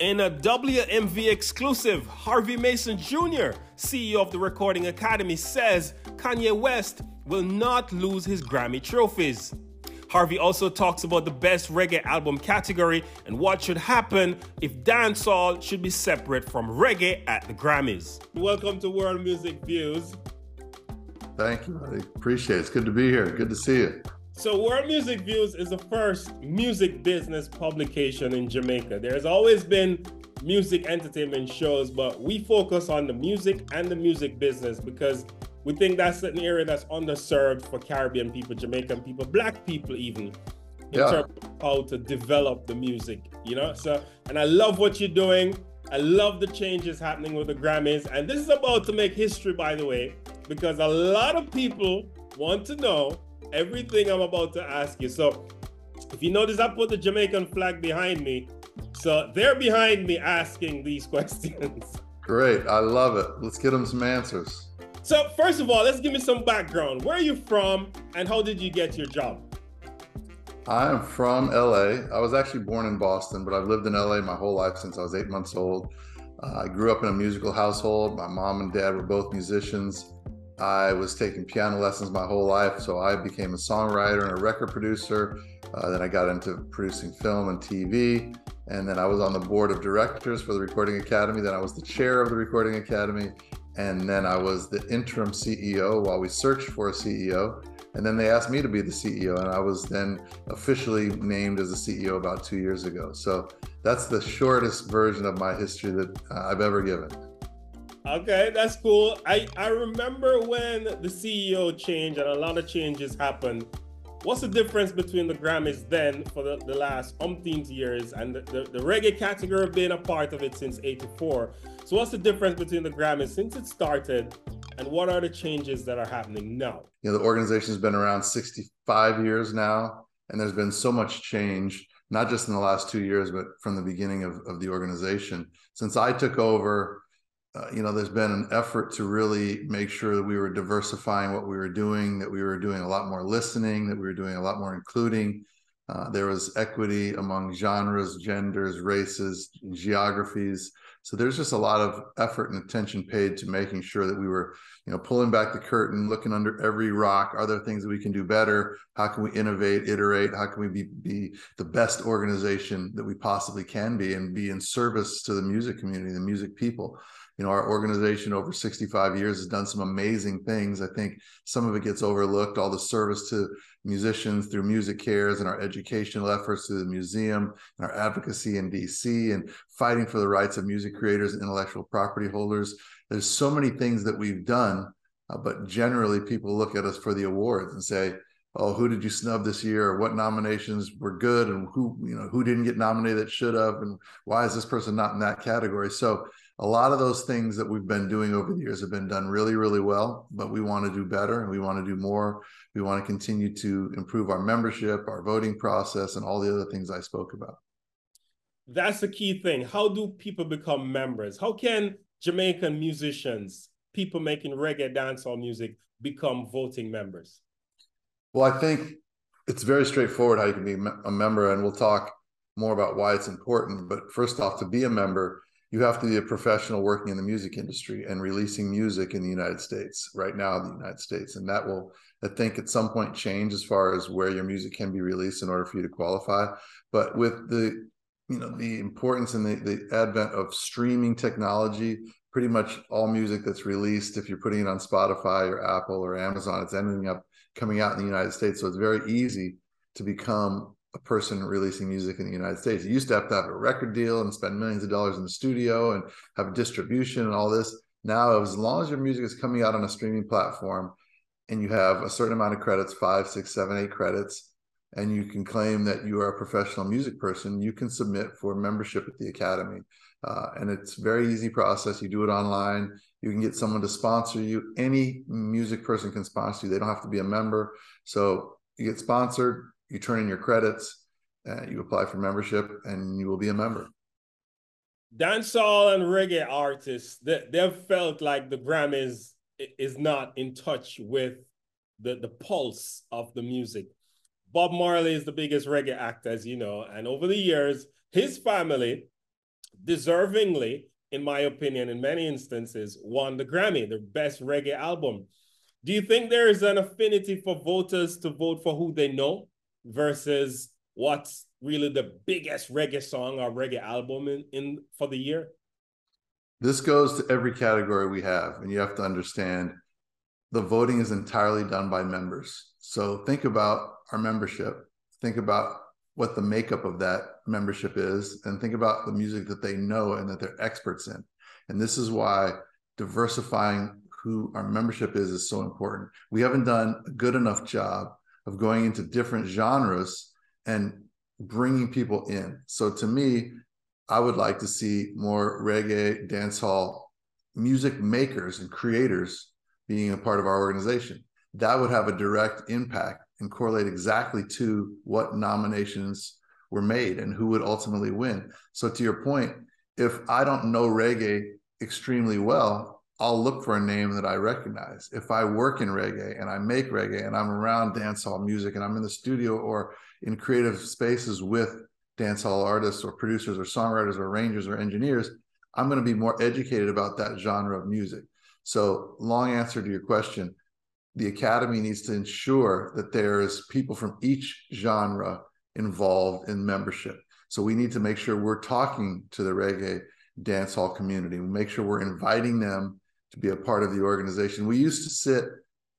In a WMV exclusive, Harvey Mason Jr., CEO of the Recording Academy, says Kanye West will not lose his Grammy trophies. Harvey also talks about the best reggae album category and what should happen if dancehall should be separate from reggae at the Grammys. Welcome to World Music Views. Thank you, buddy. Appreciate it. It's good to be here. Good to see you. So World Music Views is the first music business publication in Jamaica. There's always been music entertainment shows, but we focus on the music and the music business because we think that's an area that's underserved for Caribbean people, Jamaican people, Black people even, in terms of how to develop the music, you know? So, and I love what you're doing. I love the changes happening with the Grammys. And this is about to make history, by the way, because a lot of people want to know everything I'm about to ask you. So if you notice, I put the Jamaican flag behind me. So they're behind me asking these questions. Great, I love it. Let's get them some answers. So first of all, let's give me some background. Where are you from and how did you get your job? I am from LA. I was actually born in Boston, but I've lived in LA my whole life since I was 8 months old. I grew up in a musical household. My mom and dad were both musicians. I was taking piano lessons my whole life, so I became a songwriter and a record producer. Then I got into producing film and TV. And then I was on the board of directors for the Recording Academy. Then I was the chair of the Recording Academy. And then I was the interim CEO while we searched for a CEO. And then they asked me to be the CEO. And I was then officially named as the CEO about 2 years ago. So that's the shortest version of my history that I've ever given. Okay, that's cool. I remember when the CEO changed and a lot of changes happened. What's the difference between the Grammys then for the last umpteen years and the reggae category being a part of it since '84? So what's the difference between the Grammys since it started and what are the changes that are happening now? You know, the organization's been around 65 years now, and there's been so much change, not just in the last 2 years, but from the beginning of the organization. Since I took over, you know, there's been an effort to really make sure that we were diversifying what we were doing, that we were doing a lot more listening, that we were doing a lot more including. There was equity among genres, genders, races, geographies. So there's just a lot of effort and attention paid to making sure that we were, you know, pulling back the curtain, looking under every rock. Are there things that we can do better? How can we innovate, iterate? How can we be the best organization that we possibly can be and be in service to the music community, the music people? You know, our organization over 65 years has done some amazing things. I think some of it gets overlooked, all the service to musicians through MusiCares and our educational efforts through the museum and our advocacy in DC and fighting for the rights of music creators and intellectual property holders. There's so many things that we've done, but generally people look at us for the awards and say, oh, who did you snub this year? Or what nominations were good and who, you know, who didn't get nominated that should have, and why is this person not in that category? So a lot of those things that we've been doing over the years have been done really, really well, but we want to do better and we want to do more. We want to continue to improve our membership, our voting process, and all the other things I spoke about. That's the key thing. How do people become members? How can Jamaican musicians, people making reggae dancehall music, become voting members? Well, I think it's very straightforward how you can be a member, and we'll talk more about why it's important. But first off, to be a member, you have to be a professional working in the music industry and releasing music in the United States, right now in the United States. And that will, I think, at some point change as far as where your music can be released in order for you to qualify. But with the, you know, the importance and the advent of streaming technology, pretty much all music that's released, if you're putting it on Spotify or Apple or Amazon, it's ending up coming out in the United States. So it's very easy to become a person releasing music in the United States. You used to have a record deal and spend millions of dollars in the studio and have distribution and all this. Now, as long as your music is coming out on a streaming platform and you have a certain amount of credits, 5, 6, 7, 8 credits, and you can claim that you are a professional music person, you can submit for membership at the Academy. And it's a very easy process. You do it online. You can get someone to sponsor you. Any music person can sponsor you. They don't have to be a member. So you get sponsored. You turn in your credits, you apply for membership, and you will be a member. Dancehall and reggae artists, they've felt like the Grammys is not in touch with the pulse of the music. Bob Marley is the biggest reggae actor, as you know, and over the years, his family deservingly, in my opinion, in many instances, won the Grammy, the best reggae album. Do you think there is an affinity for voters to vote for who they know versus what's really the biggest reggae song or reggae album in for the year? This goes to every category we have, and you have to understand the voting is entirely done by members. So think about our membership, think about what the makeup of that membership is, and think about the music that they know and that they're experts in. And this is why diversifying who our membership is so important. We haven't done a good enough job of going into different genres and bringing people in. So to me, I would like to see more reggae, dancehall music makers and creators being a part of our organization. That would have a direct impact and correlate exactly to what nominations were made and who would ultimately win. So to your point, if I don't know reggae extremely well, I'll look for a name that I recognize. If I work in reggae and I make reggae and I'm around dancehall music and I'm in the studio or in creative spaces with dancehall artists or producers or songwriters or arrangers or engineers, I'm going to be more educated about that genre of music. So long answer to your question, the Academy needs to ensure that there is people from each genre involved in membership. So we need to make sure we're talking to the reggae dancehall community. We make sure we're inviting them to be a part of the organization. We used to sit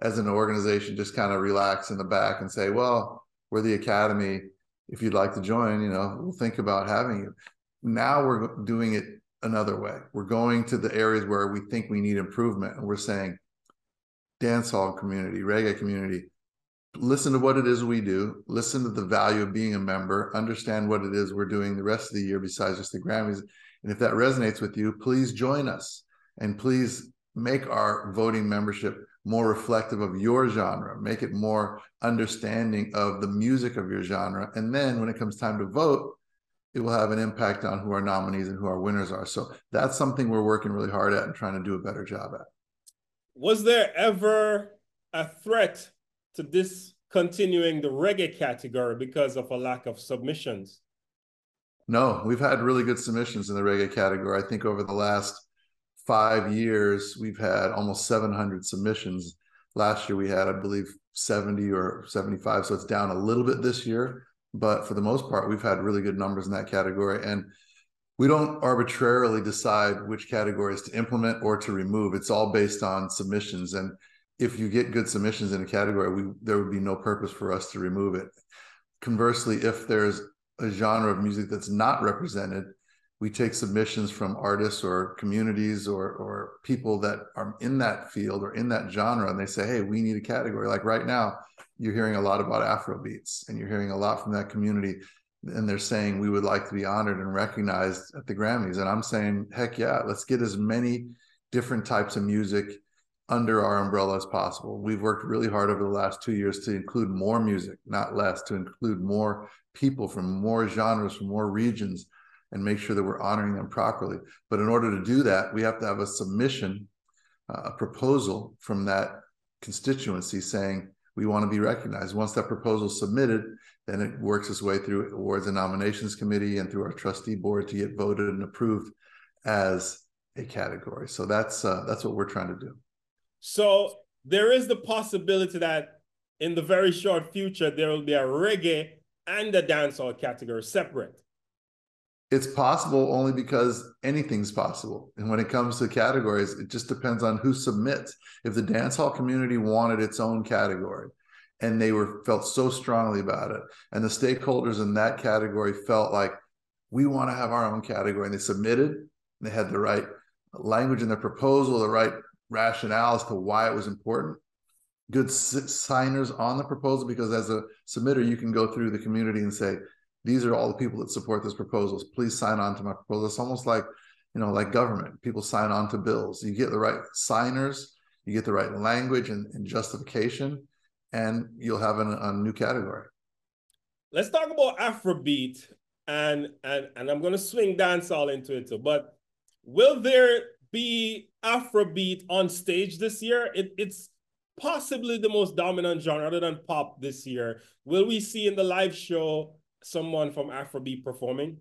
as an organization, just kind of relax in the back and say, well, we're the Academy. If you'd like to join, you know, we'll think about having you. Now we're doing it another way. We're going to the areas where we think we need improvement. And we're saying, dancehall community, reggae community, listen to what it is we do, listen to the value of being a member, understand what it is we're doing the rest of the year besides just the Grammys. And if that resonates with you, please join us and please make our voting membership more reflective of your genre, make it more understanding of the music of your genre. And then when it comes time to vote, it will have an impact on who our nominees and who our winners are. So that's something we're working really hard at and trying to do a better job at. Was there ever a threat to discontinuing the reggae category because of a lack of submissions? No, we've had really good submissions in the reggae category. I think over the last 5 years, we've had almost 700 submissions. Last year we had, I believe, 70 or 75, so it's down a little bit this year. But for the most part, we've had really good numbers in that category. And we don't arbitrarily decide which categories to implement or to remove. It's all based on submissions. And if you get good submissions in a category, there would be no purpose for us to remove it. Conversely, if there's a genre of music that's not represented, we take submissions from artists or communities or people that are in that field or in that genre, and they say, hey, we need a category. Like right now, you're hearing a lot about Afrobeats, and you're hearing a lot from that community. And they're saying we would like to be honored and recognized at the Grammys. And I'm saying, heck yeah, let's get as many different types of music under our umbrella as possible. We've worked really hard over the last 2 years to include more music, not less, to include more people from more genres, from more regions, and make sure that we're honoring them properly. But in order to do that, we have to have a submission, a proposal from that constituency saying, we want to be recognized. Once that proposal is submitted, then it works its way through Awards and Nominations Committee and through our trustee board to get voted and approved as a category. So that's what we're trying to do. So there is the possibility that in the very short future, there will be a reggae and a dancehall category separate. It's possible only because anything's possible. And when it comes to categories, it just depends on who submits. If the dancehall community wanted its own category and they felt so strongly about it, and the stakeholders in that category felt like, we want to have our own category, and they submitted, and they had the right language in their proposal, the right rationale as to why it was important, good signers on the proposal, because as a submitter, you can go through the community and say, these are all the people that support this proposal. Please sign on to my proposal. It's almost like, you know, like government. People sign on to bills. You get the right signers, you get the right language and justification, and you'll have a new category. Let's talk about Afrobeat, and I'm going to swing dancehall into it too. But will there be Afrobeat on stage this year? It's possibly the most dominant genre other than pop this year. Will we see in the live show someone from Afrobeat performing?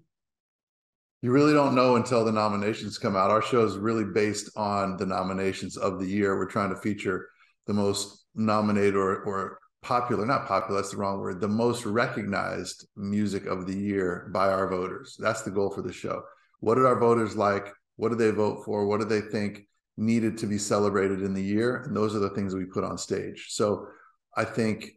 You really don't know until the nominations come out. Our show is really based on the nominations of the year. We're trying to feature the most nominated or popular, not popular, that's the wrong word, the most recognized music of the year by our voters. That's the goal for the show. What did our voters like? What did they vote for? What do they think needed to be celebrated in the year? And those are the things we put on stage. So I think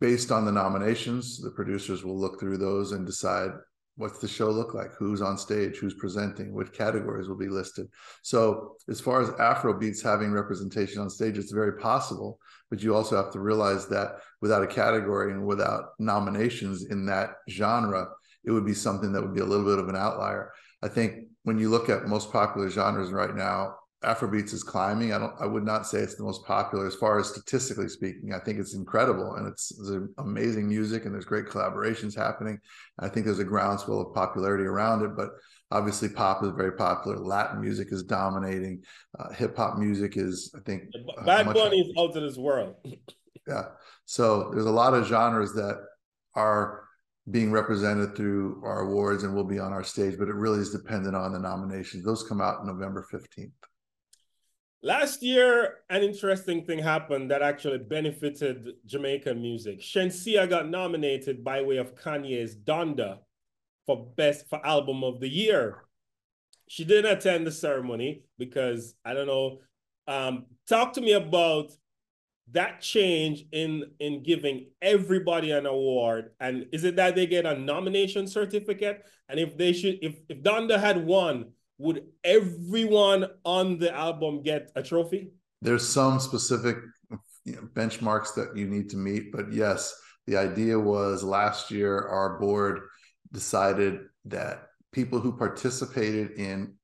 based on the nominations, the producers will look through those and decide, what's the show look like? Who's on stage? Who's presenting? What categories will be listed? So as far as Afrobeats having representation on stage, it's very possible, but you also have to realize that without a category and without nominations in that genre, it would be something that would be a little bit of an outlier. I think when you look at most popular genres right now, Afrobeats is climbing. I would not say it's the most popular as far as statistically speaking. I think it's incredible and it's amazing music and there's great collaborations happening. I think there's a groundswell of popularity around it, but obviously pop is very popular. Latin music is dominating. Hip hop music is, I think. Bad Bunny is out of this world. Yeah. So there's a lot of genres that are being represented through our awards and will be on our stage, but it really is dependent on the nominations. Those come out November 15th. Last year, an interesting thing happened that actually benefited Jamaican music. Shenseea got nominated by way of Kanye's Donda for album of the year. She didn't attend the ceremony because, I don't know, talk to me about that change in giving everybody an award. And is it that they get a nomination certificate? And if they should, if Donda had won, would everyone on the album get a trophy? There's some specific benchmarks that you need to meet, but yes, the idea was last year our board decided that people who participated in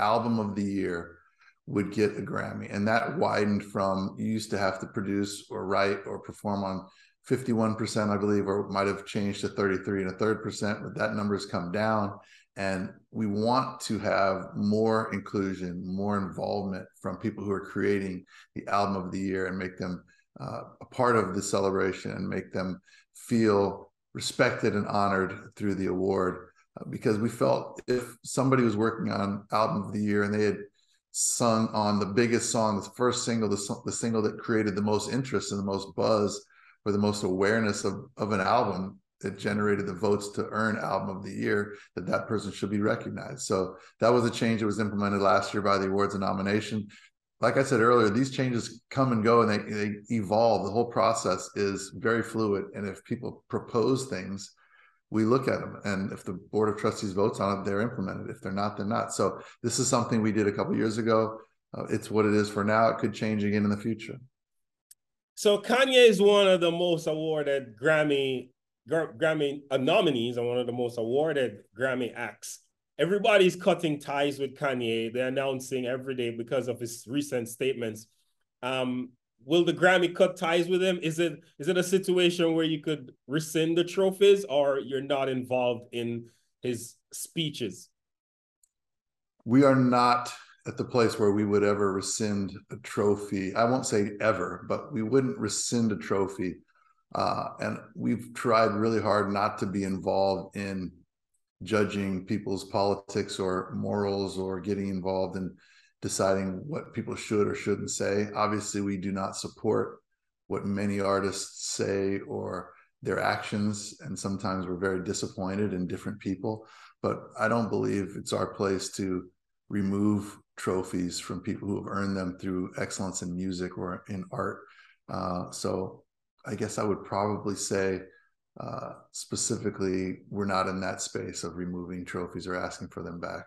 album of the year would get a Grammy, and that widened from, you used to have to produce or write or perform on 51%, I believe, or might have changed to 33 1/3%, but that number's come down. And we want to have more inclusion, more involvement from people who are creating the album of the year and make them a part of the celebration and make them feel respected and honored through the award. Because we felt if somebody was working on album of the year and they had sung on the biggest song, the first single, the single that created the most interest and the most buzz or the most awareness of an album, that generated the votes to earn album of the year, that person should be recognized. So that was a change that was implemented last year by the awards and nomination. Like I said earlier, these changes come and go and they evolve. The whole process is very fluid. And if people propose things, we look at them. And if the board of trustees votes on it, they're implemented. If they're not, they're not. So this is something we did a couple of years ago. It's what it is for now. It could change again in the future. So Kanye is one of the most awarded Grammy nominees and one of the most awarded Grammy acts. Everybody's cutting ties with Kanye. They're announcing every day because of his recent statements. Will the Grammy cut ties with him? Is it a situation where you could rescind the trophies or you're not involved in his speeches? We are not at the place where we would ever rescind a trophy. I won't say ever, but we wouldn't rescind a trophy. And we've tried really hard not to be involved in judging people's politics or morals or getting involved in deciding what people should or shouldn't say. Obviously, we do not support what many artists say or their actions, and sometimes we're very disappointed in different people. But I don't believe it's our place to remove trophies from people who have earned them through excellence in music or in art. So I guess I would probably say specifically, we're not in that space of removing trophies or asking for them back.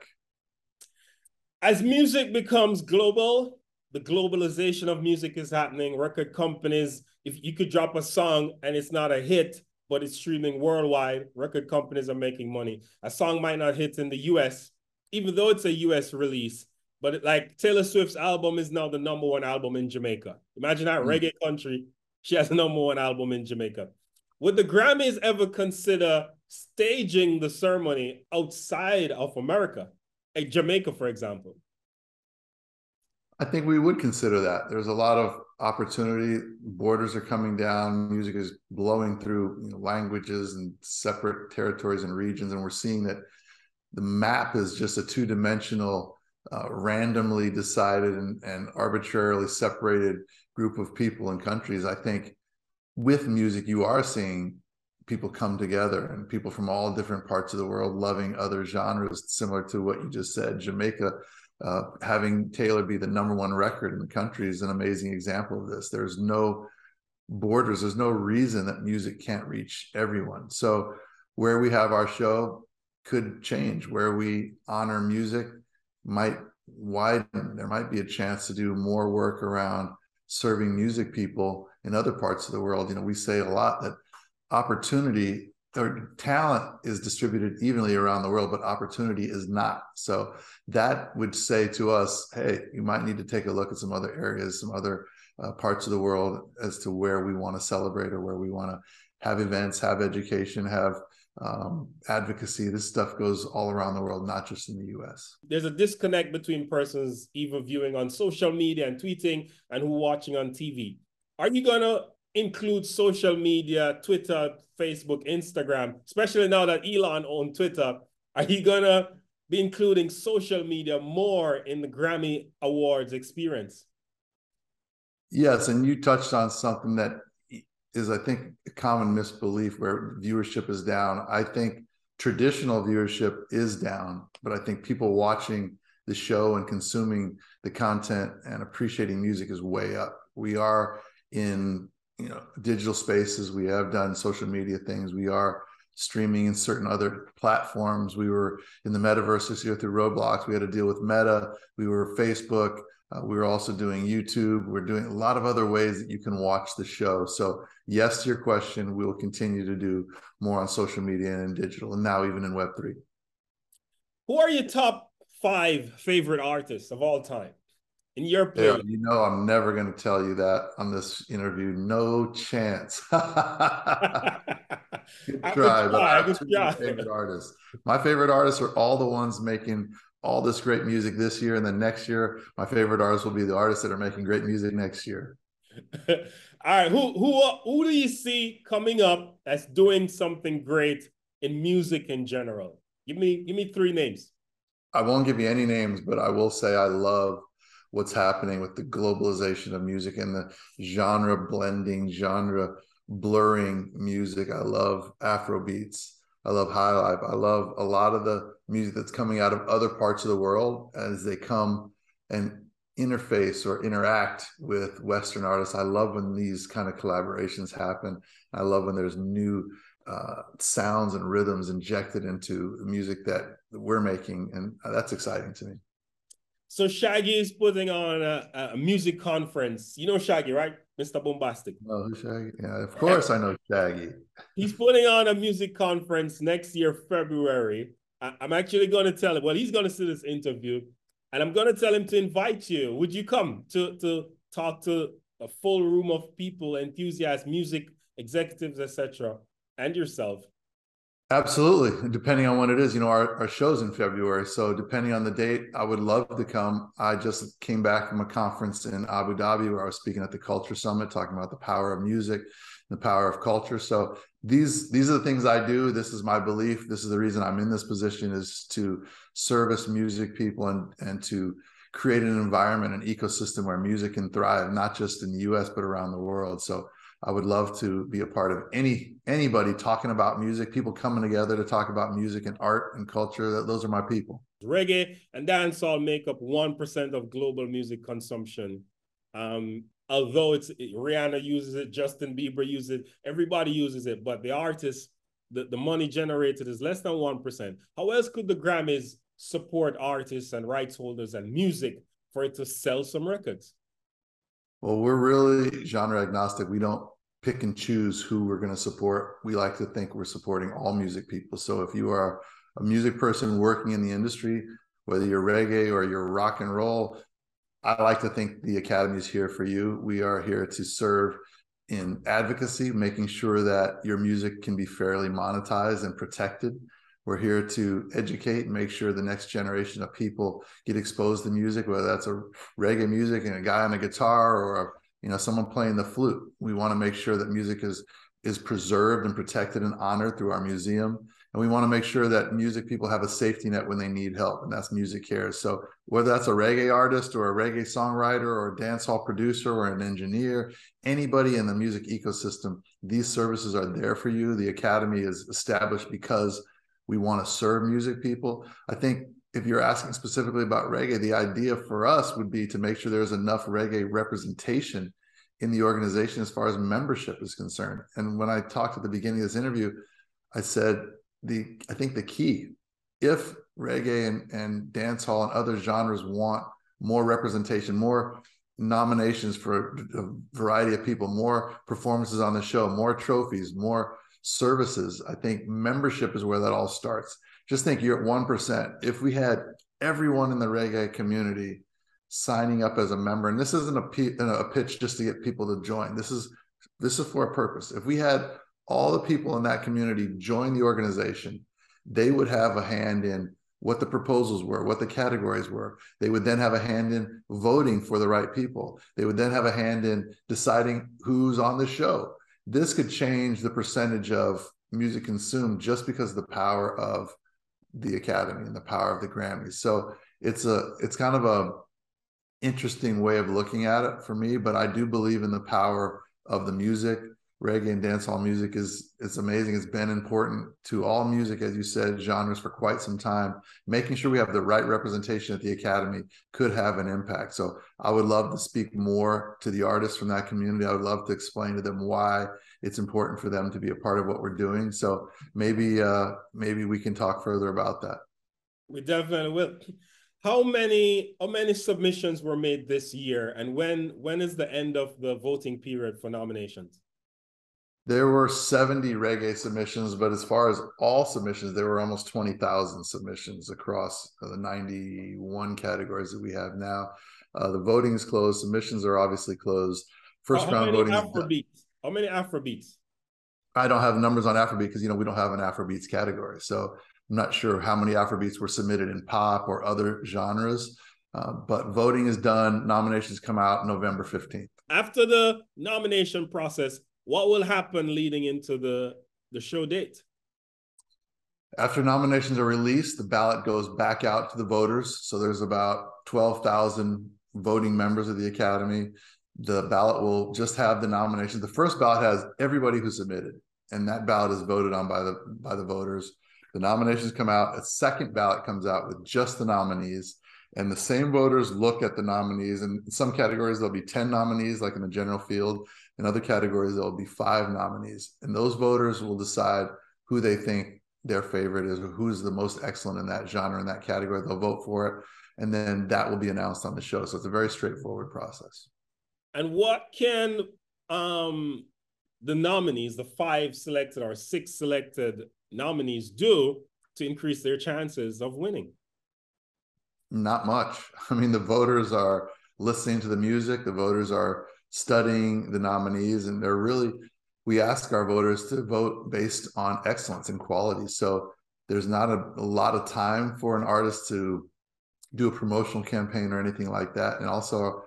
As music becomes global, the globalization of music is happening. Record companies, if you could drop a song and it's not a hit, but it's streaming worldwide, record companies are making money. A song might not hit in the US, even though it's a US release, but like Taylor Swift's album is now the #1 album in Jamaica. Imagine that, reggae country. She has a #1 album in Jamaica. Would the Grammys ever consider staging the ceremony outside of America, like Jamaica, for example? I think we would consider that. There's a lot of opportunity. Borders are coming down. Music is blowing through languages and separate territories and regions. And we're seeing that the map is just a two-dimensional, randomly decided and arbitrarily separated group of people and countries. I think with music, you are seeing people come together and people from all different parts of the world loving other genres, similar to what you just said. Jamaica, having Taylor be the #1 record in the country is an amazing example of this. There's no borders. There's no reason that music can't reach everyone. So where we have our show could change. Where we honor music might widen. There might be a chance to do more work around serving music people in other parts of the world. You know, we say a lot that opportunity or talent is distributed evenly around the world, but opportunity is not. So that would say to us, hey, you might need to take a look at some other areas, some other parts of the world as to where we want to celebrate or where we want to have events, have education, have advocacy. This stuff goes all around the world, not just in the US. There's a disconnect between persons either viewing on social media and tweeting and who watching on TV. Are you going to include social media, Twitter, Facebook, Instagram, especially now that Elon owns Twitter? Are you going to be including social media more in the Grammy Awards experience? Yes, and you touched on something that is, I think, a common misbelief where viewership is down. I think traditional viewership is down, but I think people watching the show and consuming the content and appreciating music is way up. We are in digital spaces. We have done social media things. We are streaming in certain other platforms. We were in the metaverse this year through Roblox. We had to deal with Meta. We were Facebook. We were also doing YouTube. We're doing a lot of other ways that you can watch the show. So yes, to your question, we will continue to do more on social media and digital, and now even in Web3. Who are your top 5 favorite artists of all time? In your opinion? Yeah, you know, I'm never going to tell you that on this interview. No chance. Good try. My favorite artists are all the ones making all this great music this year, and then next year, my favorite artists will be the artists that are making great music next year. All right, who do you see coming up that's doing something great in music in general? Give me 3 names. I won't give you any names, but I will say I love what's happening with the globalization of music and the genre blending, genre blurring music. I love Afrobeats. I love high life. I love a lot of the music that's coming out of other parts of the world as they come and interface or interact with Western artists. I love when these kind of collaborations happen. I love when there's new sounds and rhythms injected into the music that we're making. And that's exciting to me. So Shaggy is putting on a music conference. You know Shaggy, right? Mr. Bombastic. Oh, Shaggy. Yeah, of course I know Shaggy. He's putting on a music conference next year, February. I'm actually going to tell him, well, he's going to see this interview, and I'm going to tell him to invite you. Would you come to talk to a full room of people, enthusiasts, music executives, etc., and yourself? Absolutely. Depending on what it is, you know, our show's in February. So depending on the date, I would love to come. I just came back from a conference in Abu Dhabi where I was speaking at the Culture Summit, talking about the power of music, the power of culture. So these are the things I do. This is my belief. This is the reason I'm in this position, is to service music people and to create an environment, an ecosystem where music can thrive, not just in the US, but around the world. So I would love to be a part of anybody talking about music, people coming together to talk about music and art and culture. Those are my people. Reggae and dancehall make up 1% of global music consumption. Although Rihanna uses it, Justin Bieber uses it, everybody uses it, but the artists, the money generated is less than 1%. How else could the Grammys support artists and rights holders and music for it to sell some records? Well, we're really genre agnostic. We don't pick and choose who we're going to support. We like to think we're supporting all music people. So if you are a music person working in the industry, whether you're reggae or you're rock and roll, I like to think the Academy is here for you. We are here to serve in advocacy, making sure that your music can be fairly monetized and protected. We're here to educate and make sure the next generation of people get exposed to music, whether that's a reggae music and a guy on a guitar or someone playing the flute. We want to make sure that music is preserved and protected and honored through our museum And we want to make sure that music people have a safety net when they need help, and that's MusiCares. So whether that's a reggae artist or a reggae songwriter or a dance hall producer or an engineer, anybody in the music ecosystem, these services are there for you. The Academy is established because we want to serve music people. I think if you're asking specifically about reggae, the idea for us would be to make sure there's enough reggae representation in the organization as far as membership is concerned. And when I talked at the beginning of this interview, I said, I think the key, if reggae and dance hall and other genres want more representation, more nominations for a variety of people, more performances on the show, more trophies, more services, I think membership is where that all starts. Just think, you're at 1%. If we had everyone in the reggae community signing up as a member, and this isn't a pitch just to get people to join, this is for a purpose. If we had all the people in that community join the organization, they would have a hand in what the proposals were, what the categories were. They would then have a hand in voting for the right people. They would then have a hand in deciding who's on the show. This could change the percentage of music consumed just because of the power of the Academy and the power of the Grammys. So it's kind of a interesting way of looking at it for me, but I do believe in the power of the music. Reggae and dancehall music it's amazing. It's been important to all music, as you said, genres for quite some time. Making sure we have the right representation at the Academy could have an impact. So I would love to speak more to the artists from that community. I would love to explain to them why it's important for them to be a part of what we're doing. So maybe we can talk further about that. We definitely will. How many submissions were made this year, and when is the end of the voting period for nominations? There were 70 reggae submissions, but as far as all submissions, there were almost 20,000 submissions across the 91 categories that we have now. The voting is closed. Submissions are obviously closed. First round voting. How many Afrobeats? I don't have numbers on Afrobeat because, we don't have an Afrobeats category. So I'm not sure how many Afrobeats were submitted in pop or other genres. But voting is done. Nominations come out November 15th. After the nomination process, what will happen leading into the show date? After nominations are released, the ballot goes back out to the voters. So there's about 12,000 voting members of the Academy. The ballot will just have the nominations. The first ballot has everybody who submitted, and that ballot is voted on by the voters. The nominations come out. A second ballot comes out with just the nominees. And the same voters look at the nominees. And in some categories, there'll be 10 nominees, like in the general field. In other categories, there'll be 5 nominees. And those voters will decide who they think their favorite is, or who's the most excellent in that genre, in that category. They'll vote for it. And then that will be announced on the show. So it's a very straightforward process. And what can the nominees, the 5 selected or 6 selected nominees, do to increase their chances of winning? Not much. I mean, the voters are listening to the music. The voters are studying the nominees, and we ask our voters to vote based on excellence and quality. So there's not a lot of time for an artist to do a promotional campaign or anything like that. And also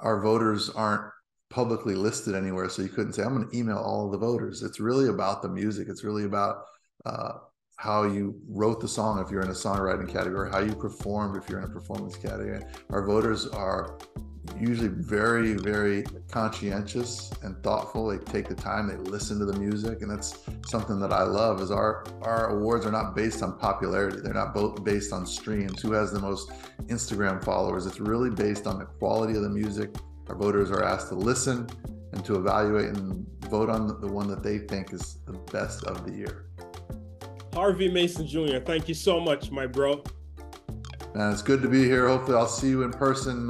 our voters aren't publicly listed anywhere. So you couldn't say, I'm going to email all of the voters. It's really about the music. It's really about, how you wrote the song if you're in a songwriting category, how you performed if you're in a performance category. Our voters are usually very, very conscientious and thoughtful. They take the time, they listen to the music, and that's something that I love is our awards are not based on popularity. They're not both based on streams, who has the most Instagram followers. It's really based on the quality of the music. Our voters are asked to listen and to evaluate and vote on the one that they think is the best of the year. Harvey Mason Jr., thank you so much, my bro. Man, it's good to be here. Hopefully I'll see you in person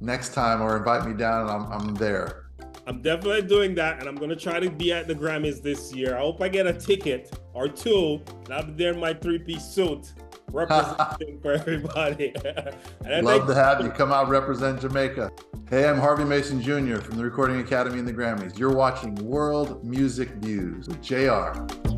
next time, or invite me down and I'm there. I'm definitely doing that, and I'm going to try to be at the Grammys this year. I hope I get a ticket or 2, and I'll be there in my 3-piece suit representing for everybody. Love to have you. Come out, represent Jamaica. Hey, I'm Harvey Mason Jr. from the Recording Academy and the Grammys. You're watching World Music News with JR.